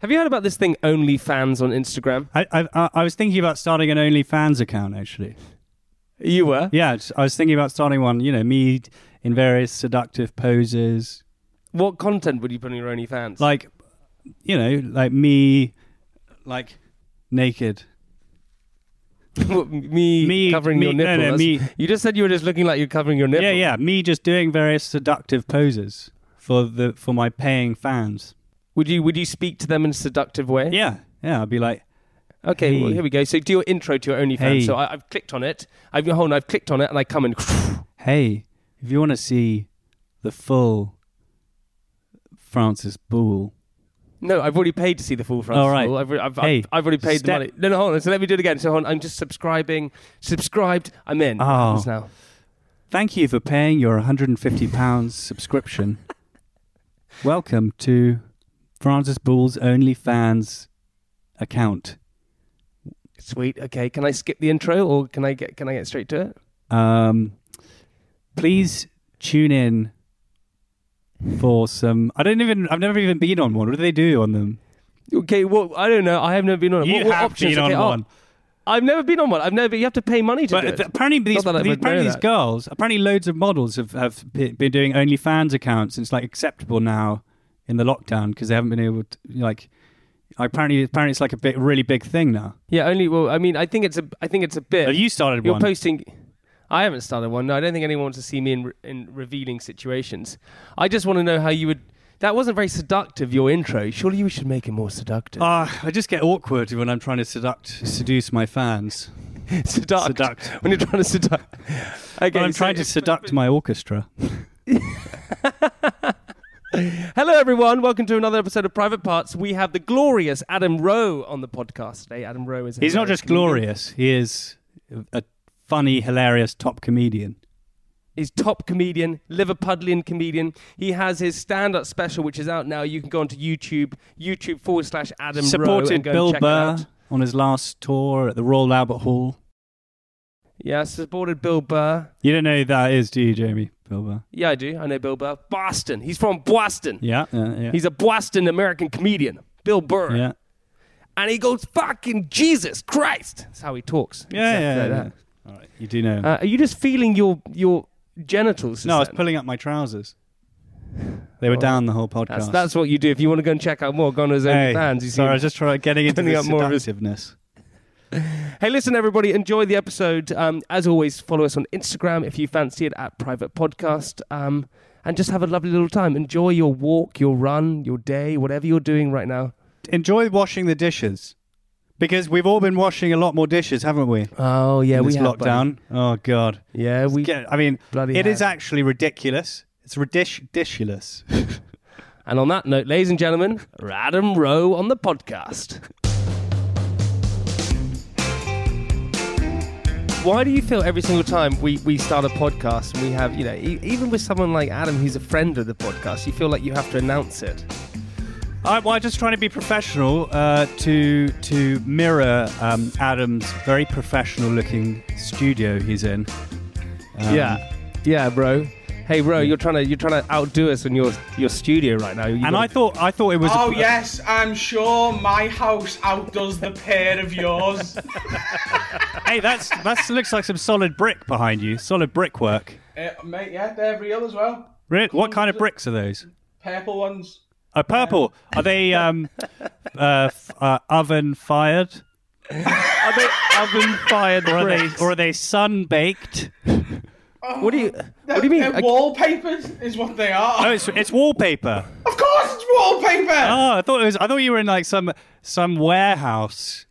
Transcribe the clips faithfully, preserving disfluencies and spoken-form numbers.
Have you heard about this thing, OnlyFans, on Instagram? I, I I was thinking about starting an OnlyFans account, actually. You were? Yeah, I was thinking about starting one, you know, me in various seductive poses. What content would you put on your OnlyFans? Like, you know, like me, like, naked. What, me, me covering me, your nipples? No, no, me. You just said you were just looking like you're covering your nipples. Yeah, yeah, me just doing various seductive poses for the for my paying fans. Would you would you speak to them in a seductive way? Yeah, yeah. I'd be like, okay, hey. Well, here we go. So do your intro to your OnlyFans. Hey. So I, I've clicked on it. I've hold on, I've clicked on it, and I come and. Hey, if you want to see the full Francis Bull. No, I've already paid to see the full Francis Bull. All right. Bull. I've, I've, hey, I've, I've already paid step- the money. No, no, hold on. So let me do it again. So hold on, I'm just subscribing. Subscribed. I'm in. Oh, now. Thank you for paying your one hundred fifty pounds subscription. Welcome to Francis Bull's OnlyFans account. Sweet. Okay. Can I skip the intro, or can I get can I get straight to it? Um, please tune in for some. I don't even. I've never even been on one. What do they do on them? Okay. Well, I don't know. I have never been on. You what, what have options? been okay, on oh, one. I've never been on one. I've never. You have to pay money to but do it. Apparently these, these apparently these that. girls. Apparently loads of models have have been doing OnlyFans accounts. And it's like acceptable now in the lockdown, because they haven't been able to, like, apparently, apparently it's like a bit, really big thing now. Yeah, only, well, I mean, I think it's a, I think it's a bit. Have you started You're one? You're posting, I haven't started one, no, I don't think anyone wants to see me in, re- in revealing situations. I just want to know how you would, that wasn't very seductive, your intro, surely you should make it more seductive. Uh, I just get awkward when I'm trying to seduct, seduce my fans. seduct. seduct? When you're trying to seduct. Okay, when I'm so trying to seduct my orchestra. Hello everyone, welcome to another episode of Private Parts. We have the glorious Adam Rowe on the podcast today. Adam Rowe is a He's not just comedian. glorious, he is a funny, hilarious top comedian. He's top comedian, Liverpudlian comedian. He has his stand-up special which is out now. You can go onto YouTube, YouTube forward slash Adam Rowe. Supported Bill Burr on his last tour at the Royal Albert Hall. Yeah, supported Bill Burr. You don't know who that is, do you, Jamie? Bill Burr. Yeah, I do. I know Bill Burr. Boston. He's from Boston. Yeah, yeah, yeah. He's a Boston American comedian. Bill Burr. Yeah. And he goes, fucking Jesus Christ. That's how he talks. Yeah, exactly yeah, like yeah. That. All right, you do know him. Uh, are you just feeling your your genitals? No, then? I was pulling up my trousers. They were oh, down the whole podcast. That's, that's what you do. If you want to go and check out more, go on his hey, OnlyFans. You sorry, I was just trying getting into the seductiveness. Hey, listen, everybody, enjoy the episode. Um, as always, follow us on Instagram if you fancy it, at Private Podcast. Um, and just have a lovely little time. Enjoy your walk, your run, your day, whatever you're doing right now. Enjoy washing the dishes. Because we've all been washing a lot more dishes, haven't we? Oh, yeah, we have. This lockdown. Buddy. Oh, God. Yeah, we... I mean, bloody it have. is actually ridiculous. It's ridiculous. And on that note, ladies and gentlemen, Adam Rowe on the podcast. why do you feel every single time we, we start a podcast and we have, you know, e- even with someone like Adam who's a friend of the podcast, you feel like you have to announce it? I, well, I'm just trying to be professional uh, to to mirror um, Adam's very professional-looking studio he's in. Um, yeah, yeah, bro. Hey, bro, you're trying to you're trying to outdo us in your your studio right now. You and gotta... I thought I thought it was. Oh a... yes, I'm sure my house outdoes the pair of yours. Hey, that's that looks like some solid brick behind you. Solid brickwork. Uh, mate, yeah, they're real as well. Really? What kind of bricks are those? Purple ones. Oh, purple. Are they um, uh, f- uh, oven-fired? Are they oven-fired or, are they, or are they sun-baked? Oh, what do you What do you mean? They're wallpapers is what they are. Oh, it's, it's wallpaper. Of course it's wallpaper! Oh, I thought it was. I thought you were in like some some warehouse.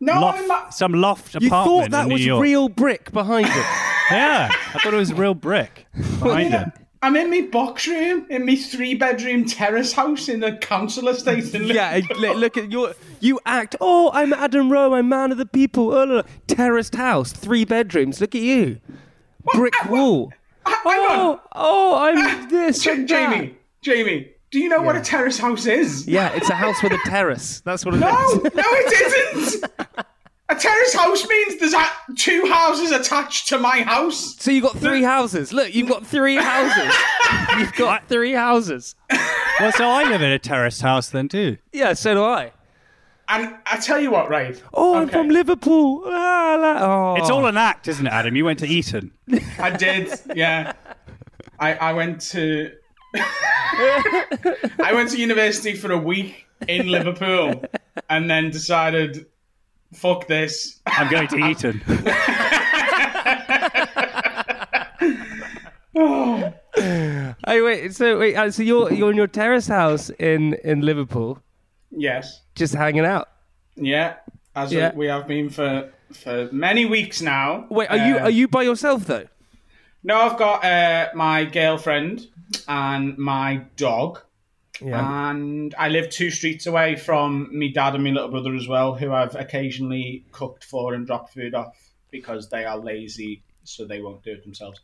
No, loft, a... some loft apartment in New York. You thought that was York. real brick behind it? Yeah, I thought it was real brick behind yeah. it. I'm in my box room, in my three-bedroom terrace house in the council estate. In yeah, look at your... You act, oh, I'm Adam Rowe, I'm man of the people. Oh, look, terraced house, three bedrooms. Look at you. What? Brick I, wall. I, oh, oh, I'm uh, this J- and that. Jamie, Jamie, do you know yeah. what a terrace house is? Yeah, it's a house with a terrace. That's what it no, is. No, no, it isn't. A terrace house means there's two houses attached to my house. So you've got three houses. Look, you've got three houses. You've got three houses. Well, so I live in a terrace house then too. Yeah, so do I. And I tell you what, right? Oh, okay. I'm from Liverpool. Ah, like, oh. It's all an act, isn't it, Adam? You went to Eton. I did, yeah. I, I went to... I went to university for a week in Liverpool and then decided... Fuck this. I'm going to Eton. Oh. Hey, wait, so wait, so you're you're in your terrace house in, in Liverpool. Yes. Just hanging out. Yeah. As yeah. we have been for for many weeks now. Wait, are uh, you are you by yourself though? No, I've got uh, my girlfriend and my dog. Yeah. And I live two streets away from me dad and my little brother as well, who I've occasionally cooked for and dropped food off because they are lazy, so they won't do it themselves.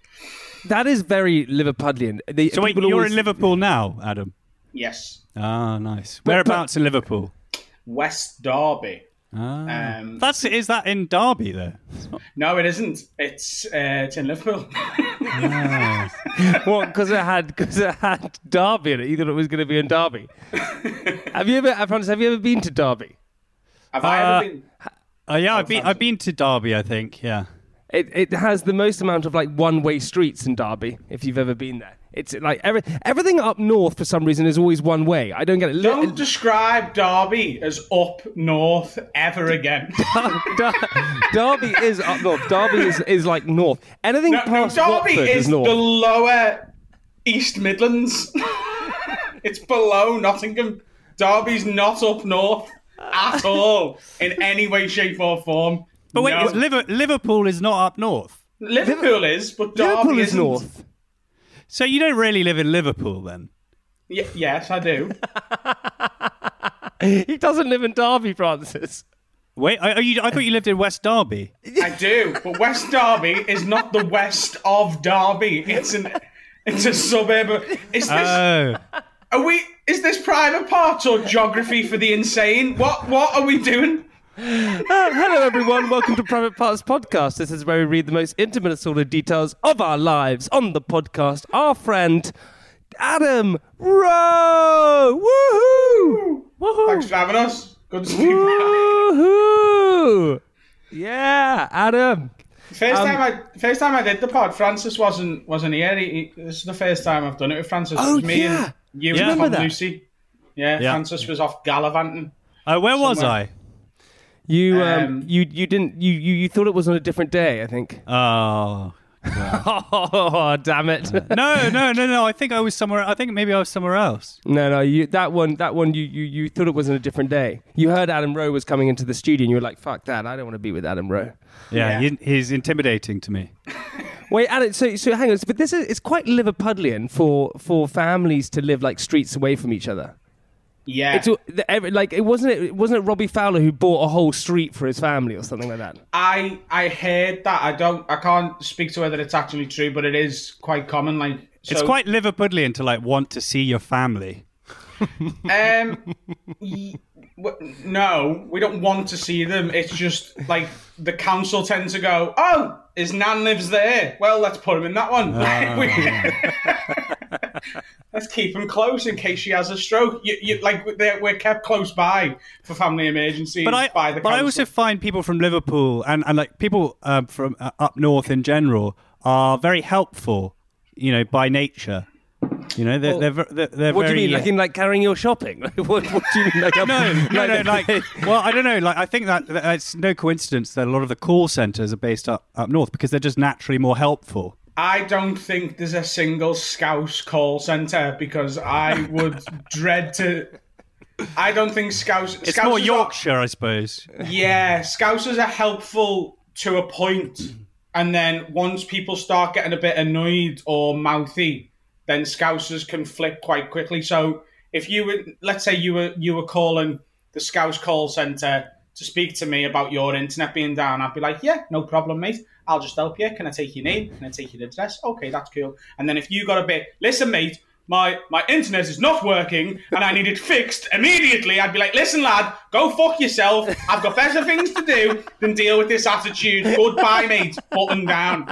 That is very Liverpudlian. They, so wait, you're always... in Liverpool now, Adam? Yes. Ah, nice. But, Whereabouts but... in Liverpool? West Derby. Ah. Um, That's is that in Derby though? Not... No, it isn't. It's uh, it's in Liverpool. Nice. Well, because it had because it had Derby in it. You thought it was going to be in Derby. have you ever, Francis? Have you ever been to Derby? Have uh, I ever been? Uh, yeah, oh, I've been. I've been to Derby. I think. Yeah. It it has the most amount of like one way streets in Derby. If you've ever been there, it's like every everything up north for some reason is always one way. I don't get it. Don't L- describe Derby as up north ever again. Der- Der- Derby is up north. Derby is, is like north. Anything no, past no, Derby Watford is, is north. The lower East Midlands. It's below Nottingham. Derby's not up north at all in any way, shape, or form. But wait, no. is Liver- Liverpool is not up north. Liverpool is, but Derby Liverpool is isn't. north. So you don't really live in Liverpool, then? Y- yes, I do. He doesn't live in Derby, Francis. Wait, are you, I thought you lived in West Derby. I do, but West Derby is not the west of Derby. It's an, it's a suburb. Of, is this? Oh. Are we? Is this private parts or geography for the insane? What? What are we doing? Uh, hello everyone, welcome to Private Parts Podcast. This is where we read the most intimate and sordid details of our lives on the podcast. Our friend Adam Rowe. Woohoo! Woohoo! Thanks for having us. Good to see you. Woohoo! Yeah, Adam. First um, time I first time I did the pod, Francis wasn't wasn't here. He, he, this is the first time I've done it with Francis. Oh, it was me yeah. and you yeah. and Lucy. Yeah, yeah, Francis was off gallivanting. Oh, uh, where somewhere. was I? You um, um you you didn't you, you you thought it was on a different day, I think. Oh, wow. Oh, damn it! no, no, no, no. I think I was somewhere. I think maybe I was somewhere else. No, no. You that one that one you you you thought it was on a different day. You heard Adam Rowe was coming into the studio, and you were like, "Fuck that! I don't want to be with Adam Rowe." Yeah, yeah. He's intimidating to me. Wait, Adam, so so hang on. But this is it's quite Liverpudlian for for families to live like streets away from each other. Yeah, it's like it wasn't it wasn't it Robbie Fowler who bought a whole street for his family or something like that. I I heard that. I don't. I can't speak to whether it's actually true, but it is quite common. Like so, it's quite Liverpudlian to like want to see your family. um, y- w- no, we don't want to see them. It's just like the council tend to go, oh, his nan lives there. Well, let's put him in that one. Oh. Let's keep him close in case she has a stroke. You, you, like we're kept close by for family emergencies. But I, by the but I also find people from Liverpool and, and like people um, from uh, up north in general are very helpful. You know, by nature. You know, they're well, they're, they're, they're what very. What do you mean? Yeah. Like in like carrying your shopping? Like, what, what do you mean? Like no, like, no, no, like well, I don't know. Like I think that, that it's no coincidence that a lot of the call centres are based up up north because they're just naturally more helpful. I don't think there's a single Scouse call centre because I would dread to... I don't think Scouse... It's Scousers more Yorkshire, are, I suppose. Yeah, Scousers are helpful to a point, and then once people start getting a bit annoyed or mouthy, then Scousers can flip quite quickly. So if you were... Let's say you were you were calling the Scouse call centre to speak to me about your internet being down, I'd be like, yeah, no problem, mate. I'll just help you. Can I take your name? Can I take your address? Okay, that's cool. And then if you got a bit, listen, mate, my, my internet is not working and I need it fixed immediately, I'd be like, listen, lad, go fuck yourself. I've got better things to do than deal with this attitude. Goodbye, mate. Button down.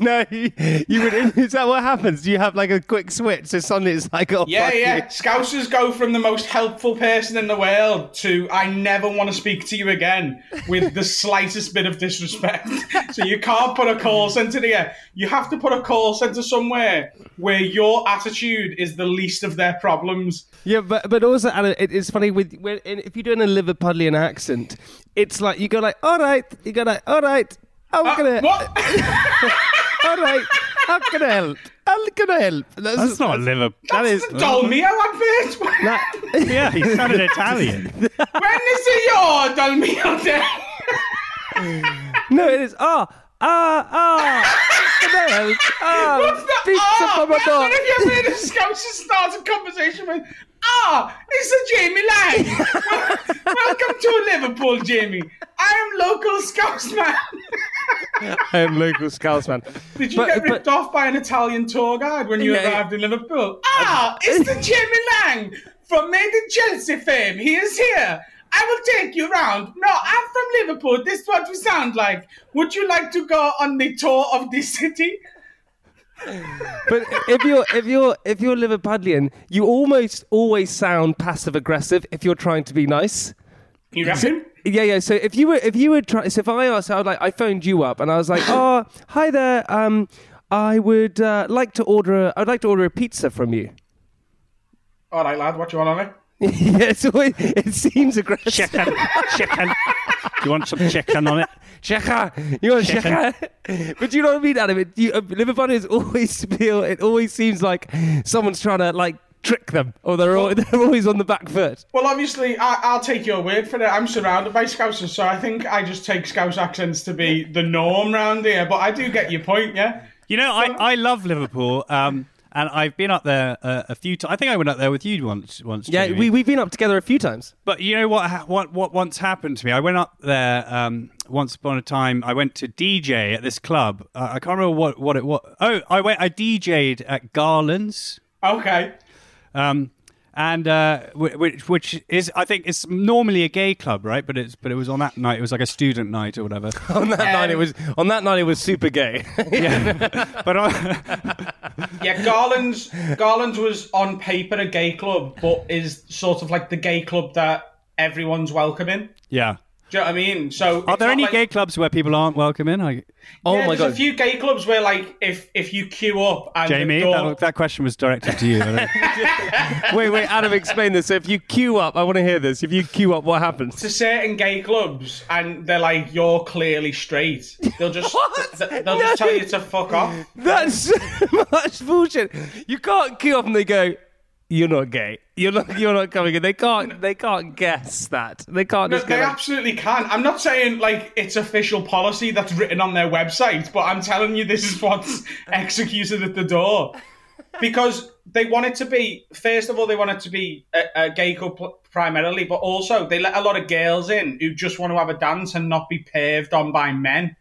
No, you would. Is that what happens? Do you have like a quick switch so suddenly it's like, oh, yeah, yeah. You. Scousers go from the most helpful person in the world to I never want to speak to you again with the slightest bit of disrespect. So you can't put a call centre there. You have to put a call centre somewhere where your attitude is the least of their problems. Yeah, but but also, Anna, it, it's funny with when if you're doing a Liverpudlian accent, it's like you go like, all right, you go like, all right, I'm uh, gonna, what? all right, I'm gonna help, I'm gonna help. That's, that's not Liverpool. That is the Dolmio advert. That, yeah, he sounded Italian. When is it your Dolmio day? No, it is. Ah, oh, ah, ah. I'm gonna help. Ah, oh, what's the pizza ah? Oh, if you ever heard a Scouse start a conversation with? Ah, oh, it's a Jamie Lang. Welcome to Liverpool, Jamie. I am local Scoutsman. I am local Scoutsman. Did you but, get ripped but, off by an Italian tour guide when you yeah, arrived in Liverpool? Ah, oh, it's the Jamie Lang from Made in Chelsea fame. He is here. I will take you round. No, I'm from Liverpool. This is what we sound like. Would you like to go on the tour of this city? But if you're if you're if you're Liverpudlian, you almost always sound passive aggressive if you're trying to be nice. You reckon? So, yeah, yeah. So if you were if you were trying, so if I asked, I would like I phoned you up and I was like, oh, hi there. Um, I would uh, like to order. A, I'd like to order a pizza from you. All right, lad. What do you want on it? Yeah, so it, it seems aggressive. Chicken, chicken. Do you want some chicken on it? Chicken. You want chicken? Chicken? But you know what I mean, Adam? It, you, uh, Liverpudlians always feel. It always seems like someone's trying to like trick them, or they're well, all, they're always on the back foot. Well, obviously, I, I'll take your word for it. I'm surrounded by Scousers, so I think I just take Scouse accents to be the norm round here. But I do get your point, yeah. You know, I, I love Liverpool. Um, And I've been up there uh, a few times. I think I went up there with you once. once yeah, Jamie. we we've been up together a few times. But you know what? What what once happened to me? I went up there um, once upon a time. I went to D J at this club. Uh, I can't remember what, what it was. Oh, I went. I D J'd at Garland's. Okay. Um, and uh, which which is I think it's normally a gay club, right? But it's but it was on that night. It was like a student night or whatever. on that um, night, it was on that night it was super gay. Yeah, but on. Yeah, Garland's Garland's was on paper a gay club, but is sort of like the gay club that everyone's welcome in. Yeah. Do you know what I mean? So are there any like... gay clubs where people aren't welcome in? I... Oh yeah, my there's God. There's a few gay clubs where like if, if you queue up and Jamie, door... that, that question was directed to you. wait, wait, Adam, explain this. So if you queue up, I want to hear this. If you queue up, what happens? To certain gay clubs and they're like, you're clearly straight. They'll just th- they'll no. just tell you to fuck off. That's so much bullshit. You can't queue up and they go, you're not gay. You're not. You're not coming in. They can't. They can't guess that. They can't. No, just go they like, absolutely can. I'm not saying like it's official policy that's written on their website, but I'm telling you this is what's executed at the door. Because they wanted to be, first of all, they wanted to be a, a gay couple primarily, but also they let a lot of girls in who just want to have a dance and not be perved on by men.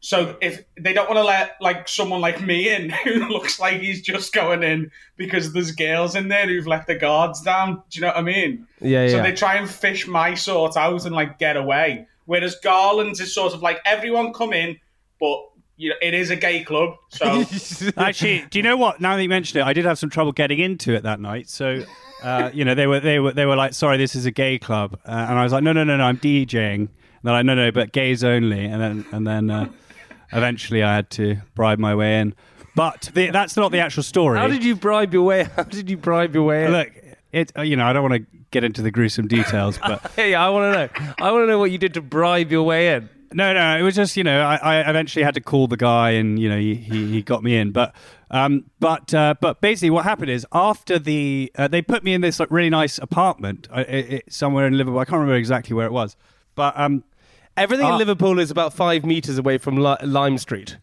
So if they don't want to let like someone like me in who looks like he's just going in because there's girls in there who've let the guards down. Do you know what I mean? Yeah, yeah. So they try and fish my sort out and like get away. Whereas Garland's is sort of like everyone come in, but you know, it is a gay club. So actually, do you know what? Now that you mention it, I did have some trouble getting into it that night. So uh, you know, they were they were they were like, sorry, this is a gay club, uh, and I was like, no, no, no, no, I'm DJing. And they're like, no, no, but gays only. And then and then. Uh, Eventually, I had to bribe my way in, but the, that's not the actual story. How did you bribe your way? How did you bribe your way in? Look, it you know I don't want to get into the gruesome details, but hey, I want to know. I want to know what you did to bribe your way in. No, no, it was just you know I, I eventually had to call the guy, and you know he he, he got me in. But um, but uh, but basically, what happened is after the uh, they put me in this like really nice apartment uh, it, it, somewhere in Liverpool. I can't remember exactly where it was, but um. Everything uh, in Liverpool is about five metres away from Li- Lime Street.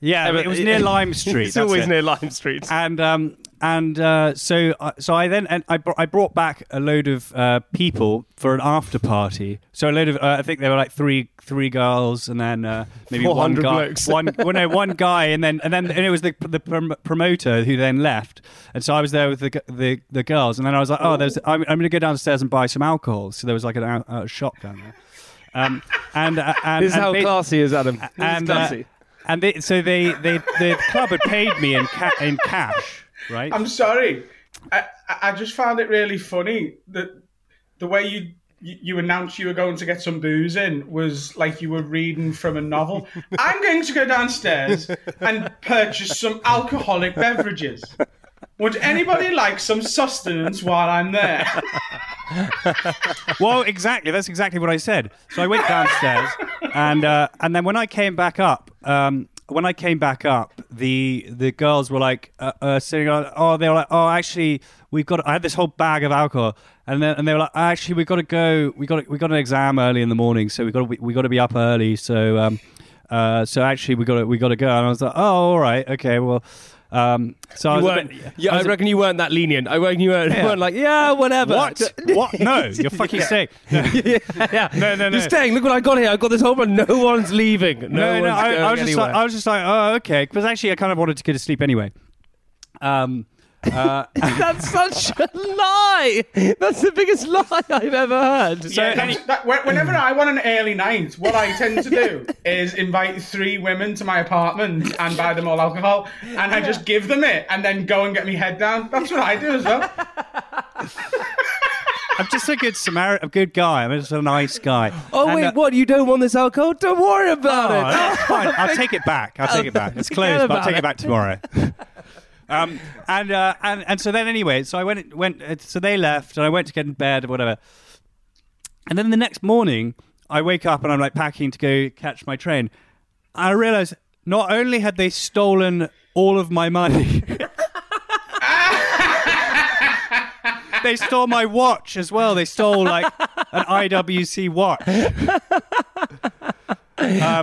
Yeah, Every- it was near Lime Street. It's always it. near Lime Street. And um, and uh, so uh, so I then and I br- I brought back a load of uh, people for an after party. So a load of uh, I think there were like three three girls and then uh, maybe one guy, blokes. one well, no one guy and then and then and it was the the prom- promoter who then left. And so I was there with the the, the girls and then I was like, oh, there's I'm I'm going to go downstairs and buy some alcohol. So there was like a uh, uh, shop down there. Um, and, uh, and this is and how ba- classy is Adam. This and, is classy. Uh, and they, so they, they, the club had paid me in ca- in cash, right? I'm sorry, I, I just found it really funny that the way you you announced you were going to get some booze in was like you were reading from a novel. I'm going to go downstairs and purchase some alcoholic beverages. Would anybody like some sustenance while I'm there? Well, exactly. That's exactly what I said. So I went downstairs, and uh, and then when I came back up, um, when I came back up, the the girls were like uh, uh, sitting on. Oh, they were like, oh, actually, we've got. I had this whole bag of alcohol, and then and they were like, actually, we've got to go. We got we got an exam early in the morning, so we got we, we got to be up early. So um, uh, so actually, we got we got to go. And I was like, oh, all right, okay, well. Um, so I, was bit, yeah, I, was I reckon a, you weren't that lenient. I reckon you weren't, yeah. weren't like, yeah, whatever. What? What? No, you're fucking yeah. staying. No. Yeah. Yeah. no, no, no. You're staying. Look what I got here. I got this whole one. No one's leaving. No, no. no I, I was just, like, I was just like, oh, okay. Because actually, I kind of wanted to go to sleep anyway. Um, uh, that's such a lie. That's the biggest lie I've ever heard. So yeah, any, that, whenever I want an early night, what I tend to do is invite three women to my apartment and buy them all alcohol, and I just give them it and then go and get me head down. That's what I do as well. I'm just a good Samaritan, a good guy. I'm just a nice guy. Oh, and, wait, uh, what? You don't want this alcohol? Don't worry about oh, it. That's fine. I'll take it back. I'll take it back. It's closed, but I'll take it back tomorrow. Um, and, uh, and and so then anyway, so I went went so they left and I went to get in bed or whatever. And then the next morning, I wake up and I'm like packing to go catch my train. I realize not only had they stolen all of my money, they stole my watch as well. They stole like an I W C watch. Um,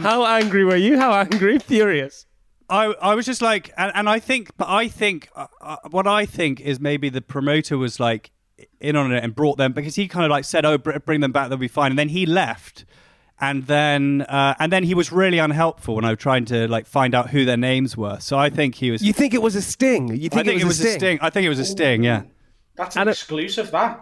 How angry were you? How angry? Furious. I, I was just like, and, and I think, but I think, uh, uh, what I think is maybe the promoter was like in on it and brought them because he kind of like said, oh, br- bring them back, they'll be fine. And then he left. And then, uh, and then he was really unhelpful when I was trying to like find out who their names were. So I think he was. You think it was a sting? You think, I think it, was it was a sting? sting? I think it was a sting, yeah. That's an and exclusive, it- that.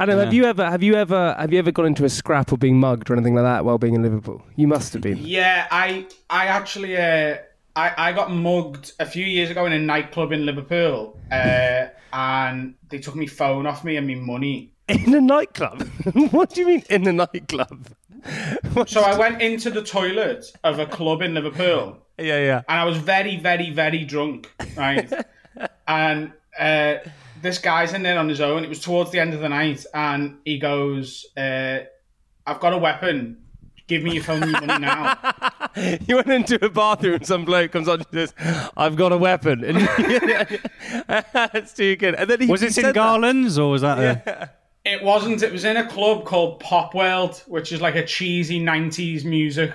Adam, yeah. have you ever have you ever have you ever got into a scrap or being mugged or anything like that while being in Liverpool? You must have been. Yeah, I I actually uh, I I got mugged a few years ago in a nightclub in Liverpool, uh, and they took my phone off me and my money. In a nightclub? What do you mean in a nightclub? What? So I went into the toilet of a club in Liverpool. Yeah, yeah. And I was very, very, very drunk, right? and. Uh, This guy's in there on his own. It was towards the end of the night, and he goes, uh, "I've got a weapon. Give me your phone and your money now." You went into a bathroom, and some bloke comes on and says, "I've got a weapon." And that's too good. And then he was it in Garland's, that. or was that? Yeah. A... It wasn't. It was in a club called Pop World, which is like a cheesy nineties music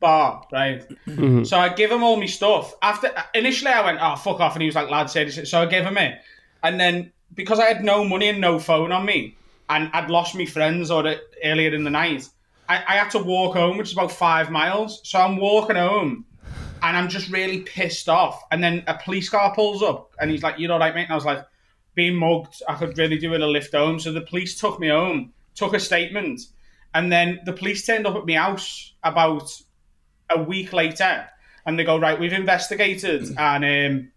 bar, right? Mm-hmm. So I give him all my stuff. After initially, I went, "Oh, fuck off," and he was like, "Lad, say this." So I gave him it. And then, because I had no money and no phone on me, and I'd lost my friends or the, earlier in the night, I, I had to walk home, which is about five miles. So I'm walking home, and I'm just really pissed off. And then a police car pulls up, and he's like, "You all right, mate?" And I was like, "Being mugged, I could really do with a lift home." So the police took me home, took a statement, and then the police turned up at my house about a week later, and they go, "Right, we've investigated, and... um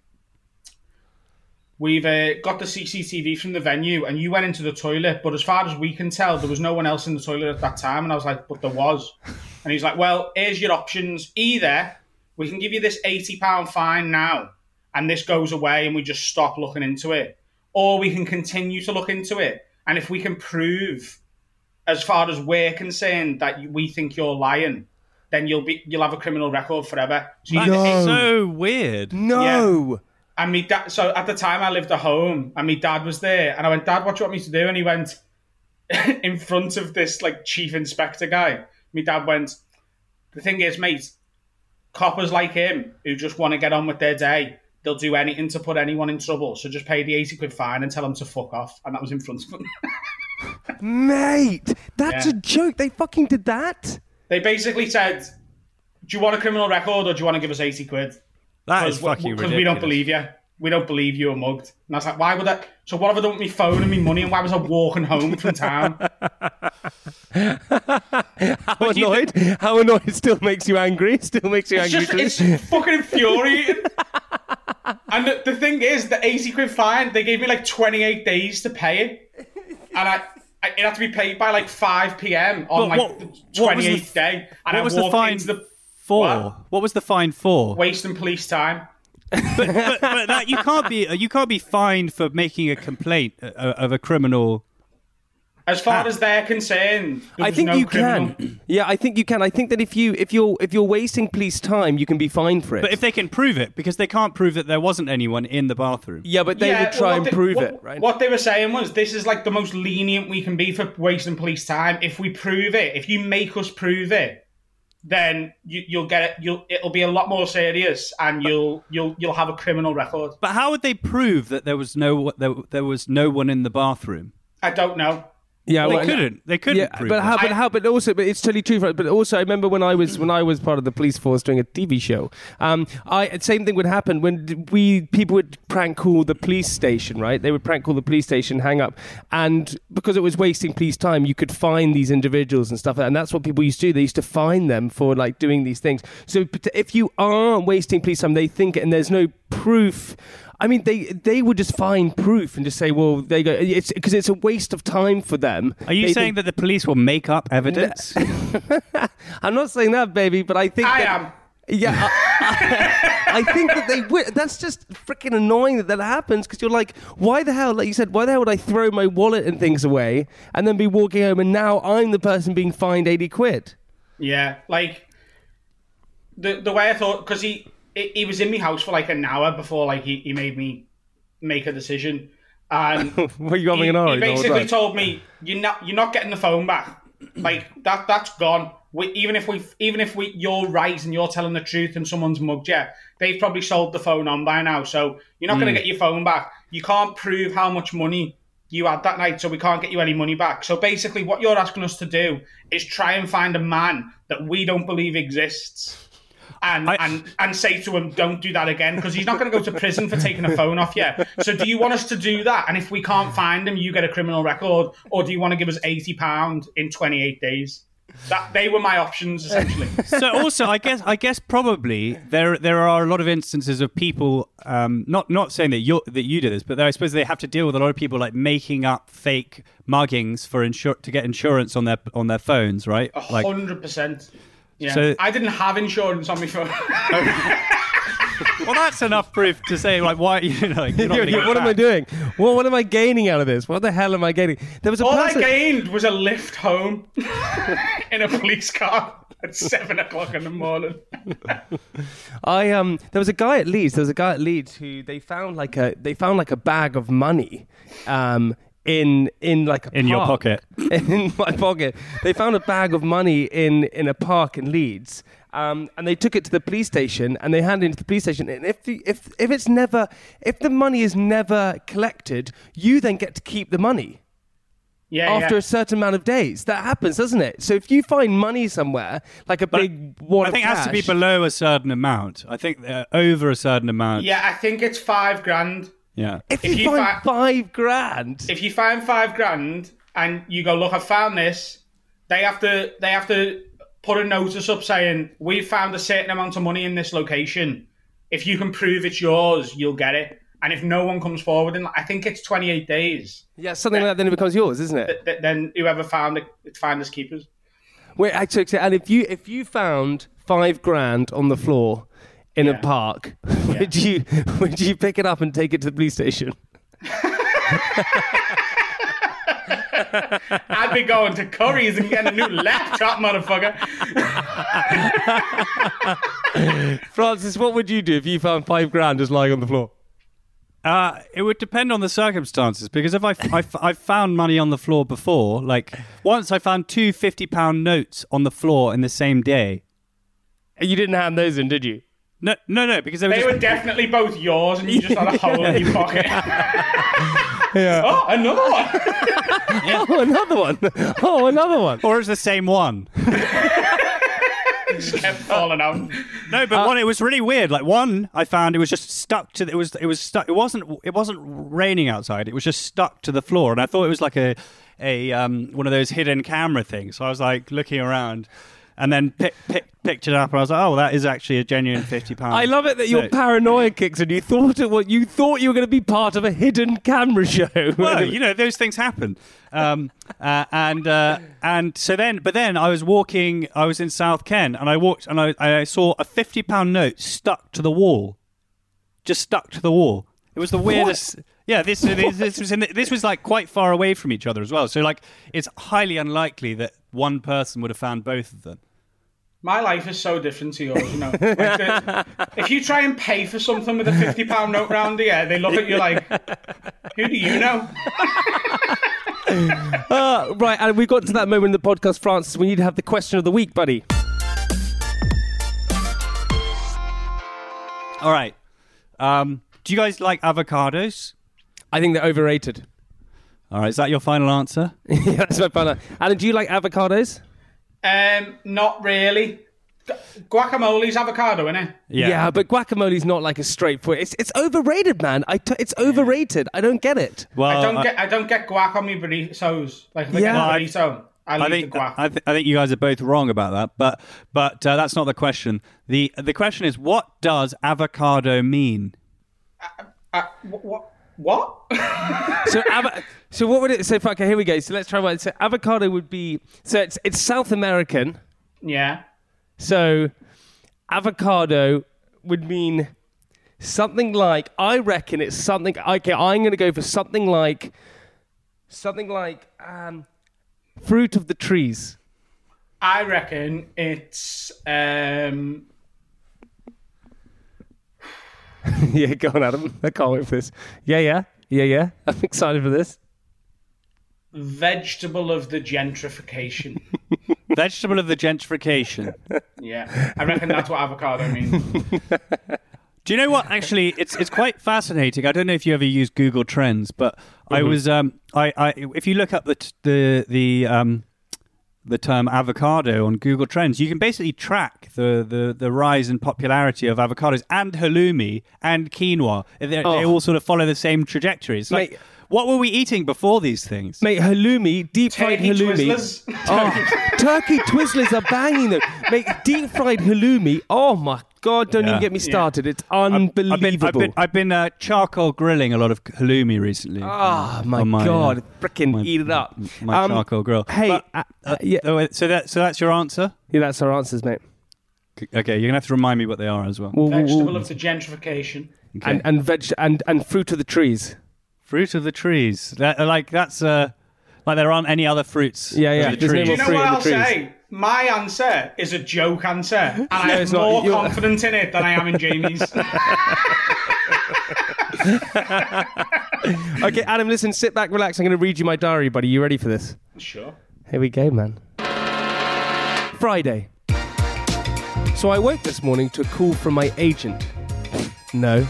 We've uh, got the C C T V from the venue, and you went into the toilet, but as far as we can tell, there was no one else in the toilet at that time." And I was like, "But there was." And he's like, "Well, here's your options. Either we can give you this eighty pound fine now, and this goes away, and we just stop looking into it, or we can continue to look into it. And if we can prove, as far as we're concerned, that we think you're lying, then you'll be you'll have a criminal record forever." So That's no. so weird. No. Yeah. And me dad, so at the time I lived at home, and my dad was there, and I went, "Dad, what do you want me to do?" And he went, in front of this like chief inspector guy, my dad went, "The thing is, mate, coppers like him who just want to get on with their day, they'll do anything to put anyone in trouble. So just pay the eighty quid fine and tell them to fuck off." And that was in front of him. Mate, that's yeah. a joke. They fucking did that. They basically said, "Do you want a criminal record, or do you want to give us eighty quid? That is fucking ridiculous. Because we don't believe you. We don't believe you were mugged." And I was like, "Why would that? So what have I done with my phone and my money, and why was I walking home from town?" How but annoyed? Th- How annoyed still makes you angry? Still makes you it's angry. Just, it's fucking infuriating. And the, the thing is, the eighty quid fine, they gave me like twenty-eight days to pay it. And I... it had to be paid by like five p.m. on what, like the twenty-eighth day. And I walked fine- into the... For wow. What was the fine for? Wasting police time. but but, but that, you can't be you can't be fined for making a complaint of a criminal. As far act. as they're concerned, I think no you criminal. can. Yeah, I think you can. I think that if you if you're if you're wasting police time, you can be fined for it. But if they can prove it, because they can't prove that there wasn't anyone in the bathroom. Yeah, but they yeah, would try and they, prove what, it. Right? What they were saying was, this is like the most lenient we can be for wasting police time. If we prove it, if you make us prove it, then you, you'll get it. You'll it'll be a lot more serious, and you'll you'll you'll have a criminal record. But how would they prove that there was no there, there was no one in the bathroom? I don't know. Yeah, well, they well, couldn't. They couldn't. Yeah, prove but how? It. But how? But also, but it's totally true. But also, I remember when I was when I was part of the police force doing a T V show. Um, I same thing would happen when we people would prank call the police station. Right? They would prank call the police station, hang up, and because it was wasting police time, you could fine these individuals and stuff. And that's what people used to do. They used to fine them for like doing these things. So if you are wasting police time, they think, and there's no proof. I mean, they they would just find proof and just say, well, there you go. It's because it's a waste of time for them. Are you they saying think... that the police will make up evidence? I'm not saying that, baby, but I think I that... am. Yeah, I, I, I think that they would. That's just freaking annoying that that happens, because you're like, why the hell, like you said, why the hell would I throw my wallet and things away and then be walking home, and now I'm the person being fined eighty quid? Yeah, like... the the way I thought, because he, he was in my house for like an hour before like he, he made me make a decision. And what are you having he, an hour? He basically told me, you're not you're not getting the phone back. Like that that's gone. We, even if we even if we you're right and you're telling the truth and someone's mugged you, they've probably sold the phone on by now. So you're not mm. going to get your phone back. You can't prove how much money you had that night, so we can't get you any money back. So basically what you're asking us to do is try and find a man that we don't believe exists and I... and, and say to him, don't do that again, because he's not going to go to prison for taking a phone off you. So do you want us to do that? And if we can't find him, you get a criminal record, or do you want to give us eighty pounds in twenty-eight days? That they were my options, essentially. So also, I guess, I guess probably there there are a lot of instances of people, um, not not saying that you that you do this, but I suppose they have to deal with a lot of people like making up fake muggings for insur- to get insurance on their on their phones, right? A hundred percent. Yeah, so, I didn't have insurance on my phone. Well, that's enough proof to say, like, why you know, like, you're not yeah, what back. am I doing? Well, what am I gaining out of this? What the hell am I gaining? There was a all person... I gained was a lift home in a police car at seven o'clock in the morning. I um, there was a guy at Leeds. There was a guy at Leeds who they found like a they found like a bag of money, um, in in like a in park. Your pocket. In my pocket, they found a bag of money in in a park in Leeds. Um, and they took it to the police station, and they handed it to the police station. And if the, if if it's never, if the money is never collected, you then get to keep the money. Yeah. After yeah. a certain amount of days, that happens, doesn't it? So if you find money somewhere, like a but big wad of cash, I think it has to be below a certain amount. I think uh, over a certain amount. Yeah, I think it's five grand. Yeah. If, if you, you find fi- five grand, if you find five grand, and you go, look, I found this, they have to, they have to. put a notice up saying, we've found a certain amount of money in this location. If you can prove it's yours, you'll get it. And if no one comes forward, and I think it's twenty-eight days. Yeah, something then, like that, then it becomes yours, isn't it? Th- th- then whoever found it, finders keepers. Wait, I took it. And if you if you found five grand on the floor in yeah. a park, yeah. would you would you pick it up and take it to the police station? I'd be going to Curry's and getting a new laptop, motherfucker. Francis, what would you do if you found five grand just lying on the floor? Uh, it would depend on the circumstances, because if I, I, I found money on the floor before, like once I found two fifty pound notes on the floor in the same day. You didn't hand those in, did you? No, no, no, because they were, they just... were definitely both yours, and you just had a hole in your pocket. Yeah. Oh, another one. Yeah. Oh, another one. Oh, another one. Or it's the same one. Just kept falling out. No, but uh, one, it was really weird. Like one, I found it was just stuck to. The, it was. It was stuck. It wasn't. It wasn't raining outside. It was just stuck to the floor, and I thought it was like a, a um, one of those hidden camera things. So I was like looking around. And then pick, pick, picked it up, and I was like, "Oh, that is actually a genuine fifty pounds." I love it that your paranoia kicks in. You thought it what you thought you were going to be part of a hidden camera show. Well, you know those things happen. Um, uh, and uh, and so then, but then I was walking. I was in South Ken, and I walked, and I, I saw a fifty pound note stuck to the wall, just stuck to the wall. It was the weirdest. What? Yeah, this this, this was in the, this was like quite far away from each other as well. So like, it's highly unlikely that one person would have found both of them. My life is so different to yours, you know. Like the, if you try and pay for something with a fifty pound note round here, they look at you like, who do you know? uh, right, and we've got to that moment in the podcast, Francis. We need to have the question of the week, buddy. All right. Um, do you guys like avocados? I think they're overrated. All right, is that your final answer? Yeah, that's my final answer. Adam, do you like avocados? Um, not really. Gu- guacamole's avocado, isn't it? Yeah. Yeah, but guacamole's not like a straightforward. It's it's overrated, man. I t- it's overrated. I don't get it. Well, I don't I, get I don't get guac on my burritos. Like if I yeah. get a burrito, I, I think the guac. I, th- I think you guys are both wrong about that. But but uh, that's not the question. the The question is, what does avocado mean? Uh, uh, what? what? What? so, av- so what would it? So, okay, here we go. So, let's try one. So, avocado would be. So, it's it's South American. Yeah. So, avocado would mean something like. I reckon it's something. Okay, I'm going to go for something like. Something like um, fruit of the trees. I reckon it's um, Yeah, go on, Adam. I can't wait for this. Yeah, yeah. Yeah, yeah. I'm excited for this. Vegetable of the gentrification. Vegetable of the gentrification. Yeah. I reckon that's what avocado means. Do you know what? Actually, it's it's quite fascinating. I don't know if you ever use Google Trends, but mm-hmm. I was um I, I if you look up the t- the the um the term avocado on Google Trends, you can basically track the, the, the rise in popularity of avocados and halloumi and quinoa. They, oh. they all sort of follow the same trajectory. It's like, mate, what were we eating before these things? Mate, halloumi, deep-fried halloumi. Twizzlers. Oh, turkey Twizzlers are banging them. Mate, deep-fried halloumi, oh my God, don't yeah. even get me started. Yeah. It's unbelievable. I've, I've been, I've been, I've been uh, charcoal grilling a lot of halloumi recently. Oh, my, my God. Uh, Frickin' eat it up. My, my um, charcoal grill. Hey. But, uh, uh, yeah. so, that, so that's your answer? Yeah, that's our answers, mate. Okay, you're going to have to remind me what they are as well. Vegetable of the gentrification. Okay. And, and, veg- and, and fruit of the trees. Fruit of the trees. That, like, that's... Uh, like, there aren't any other fruits. Yeah, yeah. The trees. Do you know what I'll say? My answer is a joke answer. And no, I'm more not. confident in it than I am in Jamie's. Okay, Adam, listen, sit back, relax. I'm going to read you my diary, buddy. You ready for this? Sure. Here we go, man. Friday. So I woke this morning to a call from my agent. No,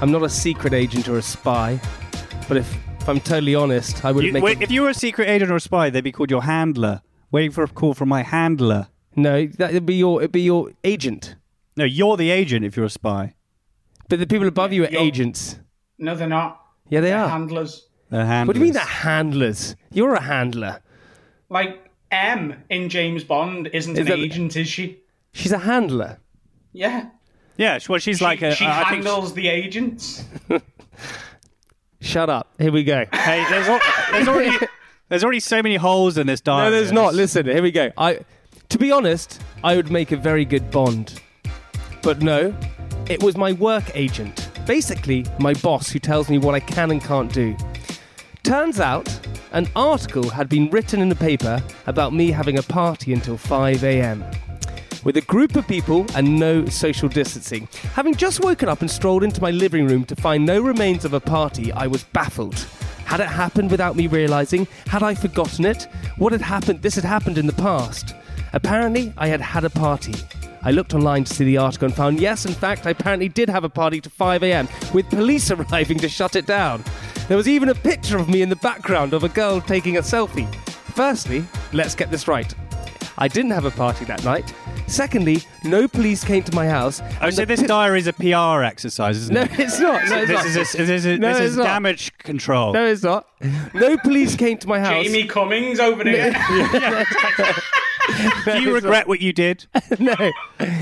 I'm not a secret agent or a spy. But if, if I'm totally honest, I wouldn't you, make wait, a... If you were a secret agent or a spy, they'd be called your handler. Waiting for a call from my handler. No, that would be your it'd be your agent. No, you're the agent if you're a spy. But the people above you are you're... agents. No, they're not. Yeah, they they're are. Handlers. They're handlers. What do you mean they're handlers? You're a handler. Like, M in James Bond isn't is an that... agent, is she? She's a handler. Yeah. Yeah, well, she's she, like a... She uh, handles she... the agents. Shut up. Here we go. Hey, there's, all, there's, already, there's already so many holes in this diary. No, there's not. Listen, here we go. I, to be honest, I would make a very good Bond. But no, it was my work agent. Basically, my boss who tells me what I can and can't do. Turns out, an article had been written in the paper about me having a party until five a.m. with a group of people and no social distancing. Having just woken up and strolled into my living room to find no remains of a party, I was baffled. Had it happened without me realising? Had I forgotten it? What had happened? This had happened in the past. Apparently, I had had a party. I looked online to see the article and found, yes, in fact, I apparently did have a party to five a.m, with police arriving to shut it down. There was even a picture of me in the background of a girl taking a selfie. Firstly, let's get this right. I didn't have a party that night. Secondly, no police came to my house. Oh, so this p- diary is a P R exercise, isn't it? No, it's not. No, it's not. This is, a, this is, a, no, this is damage control. No, it's not. No police came to my house. Jamie Cummings over there. No. Do you regret what you did? No.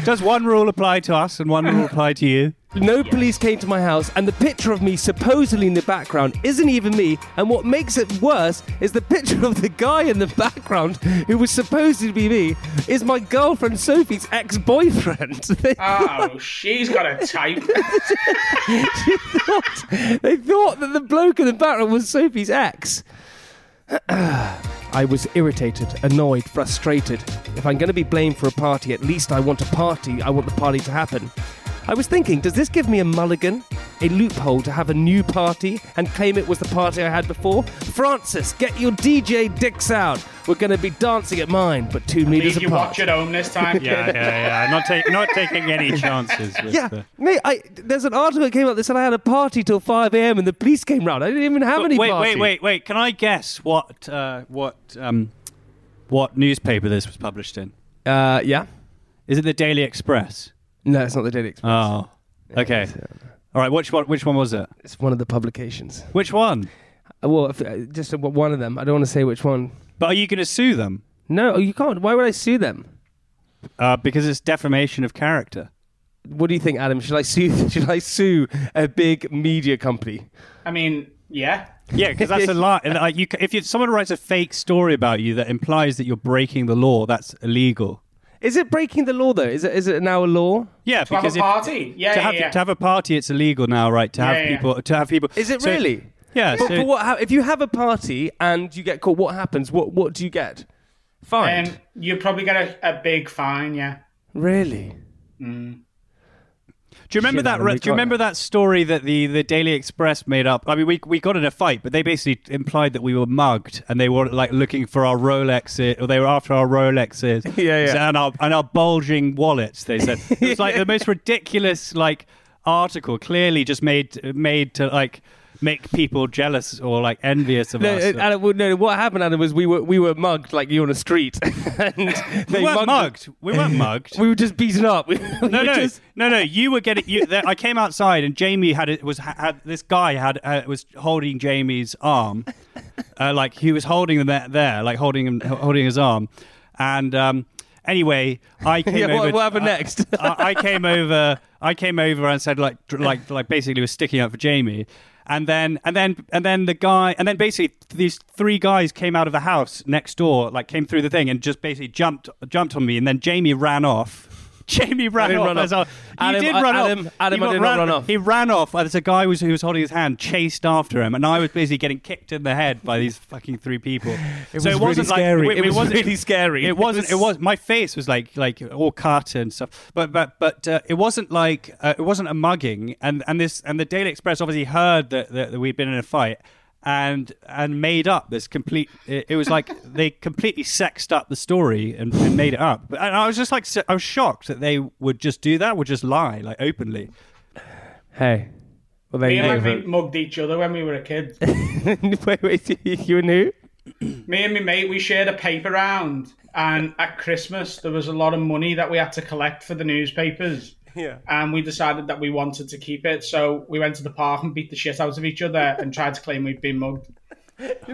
Does one rule apply to us and one rule apply to you? No police came to my house, and the picture of me supposedly in the background isn't even me, and what makes it worse is the picture of the guy in the background who was supposed to be me is my girlfriend Sophie's ex-boyfriend. Oh, she's got a type. she thought, they thought that the bloke in the background was Sophie's ex. I was irritated, annoyed, frustrated. If I'm going to be blamed for a party, at least I want a party. I want the party to happen. I was thinking, does this give me a mulligan, a loophole to have a new party and claim it was the party I had before? Francis, get your D J dicks out. We're going to be dancing at mine, but two I meters apart. You watch at home this time. yeah, yeah, yeah. Not, take, not taking any chances. With yeah, the... mate, I, there's an article that came out that said I had a party till five a.m. and the police came round. I didn't even have but any wait, party. Wait, wait, wait, wait. Can I guess what uh, what um, what newspaper this was published in? Uh, yeah. Is it the Daily Express? No, it's not the Daily Express. Oh, okay. Yeah, all right, which one, which one was it? It's one of the publications. Which one? Well, if, uh, just one of them. I don't want to say which one. But are you going to sue them? No, you can't. Why would I sue them? Uh, because it's defamation of character. What do you think, Adam? Should I sue? Should I sue a big media company? I mean, yeah. Yeah, because that's a lie. Like you, if you, someone writes a fake story about you that implies that you're breaking the law, that's illegal. Is it breaking the law, though? Is it is it now a law? Yeah, to because have a party. If, yeah, to, yeah, have, yeah. to have a party, it's illegal now, right? To yeah, have yeah. people, to have people. Is it so, really? Yeah. But, so, but what, how, if you have a party and you get caught, what happens? What what do you get? Fine. Um, you probably get a, a big fine. Yeah. Really? Mm. Do you remember that? Re- do you remember that story that the, the Daily Express made up? I mean, we we got in a fight, but they basically implied that we were mugged, and they were like looking for our Rolexes, or they were after our Rolexes, yeah, yeah. and our and our bulging wallets. They said it was like the most ridiculous like article, clearly just made made to like. Make people jealous or like envious of no, us. Adam, well, no, what happened, Adam, was we were we were mugged like you on a street, and they we weren't mugged. mugged. We weren't mugged. We were just beaten up. We, no, we no, just... no, no. You were getting. You, there, I came outside, and Jamie had it was had this guy had uh, was holding Jamie's arm, uh, like he was holding him there, there, like holding him holding his arm, and um, anyway, I came yeah, over. What, what happened I, next? I, I came over. I came over and said like like like basically was sticking up for Jamie. And then, and then, and then the guy, and then basically these three guys came out of the house next door, like came through the thing and just basically jumped, jumped on me. And then Jamie ran off. Jamie ran off. Run as off. I, Adam, he did I, run Adam, off. Adam, Adam, I did ran, not run off. He ran off. There's a guy who was, who was holding his hand, chased after him, and I was basically getting kicked in the head by these fucking three people. It so was it wasn't really like scary. It, it, it was really scary. It wasn't. It was, it was. My face was like like all cut and stuff. But but but uh, it wasn't like uh, it wasn't a mugging. And, and this and the Daily Express obviously heard that, that, that we'd been in a fight. And and made up this complete. It, it was like they completely sexed up the story and, and made it up. And I was just like, I was shocked that they would just do that, would just lie like openly. Hey, well, they me and my mate mugged each other when we were a kid. wait, wait, you and who? Me and my mate, we shared a paper round, and at Christmas there was a lot of money that we had to collect for the newspapers. Yeah. And we decided that we wanted to keep it, so we went to the park and beat the shit out of each other and tried to claim we'd been mugged.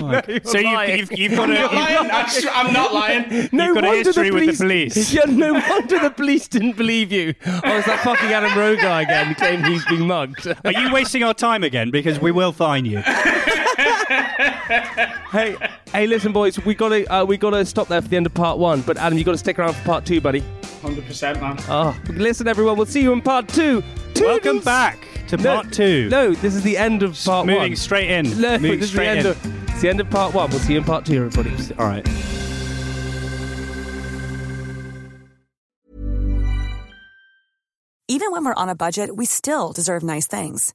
Oh, so you've, you've, you've got a... I'm not lying. I'm not lying. No you've got a history the police, with the police. Yeah, no wonder the police didn't believe you. Oh, it's that fucking Adam Rowe guy again claiming he's been mugged. Are you wasting our time again? Because we will fine you. hey, hey, listen, boys, we gotta uh, we gotta stop there for the end of part one. But Adam, you gotta stick around for part two, buddy. one hundred percent, man. Oh, listen, everyone, we'll see you in part two. Toodles. Welcome back to part no, two. No, this is the end of part Moving one. Moving straight in. No, Moving this straight is the end in. Of, it's the end of part one. We'll see you in part two, everybody. All right. Even when we're on a budget, we still deserve nice things.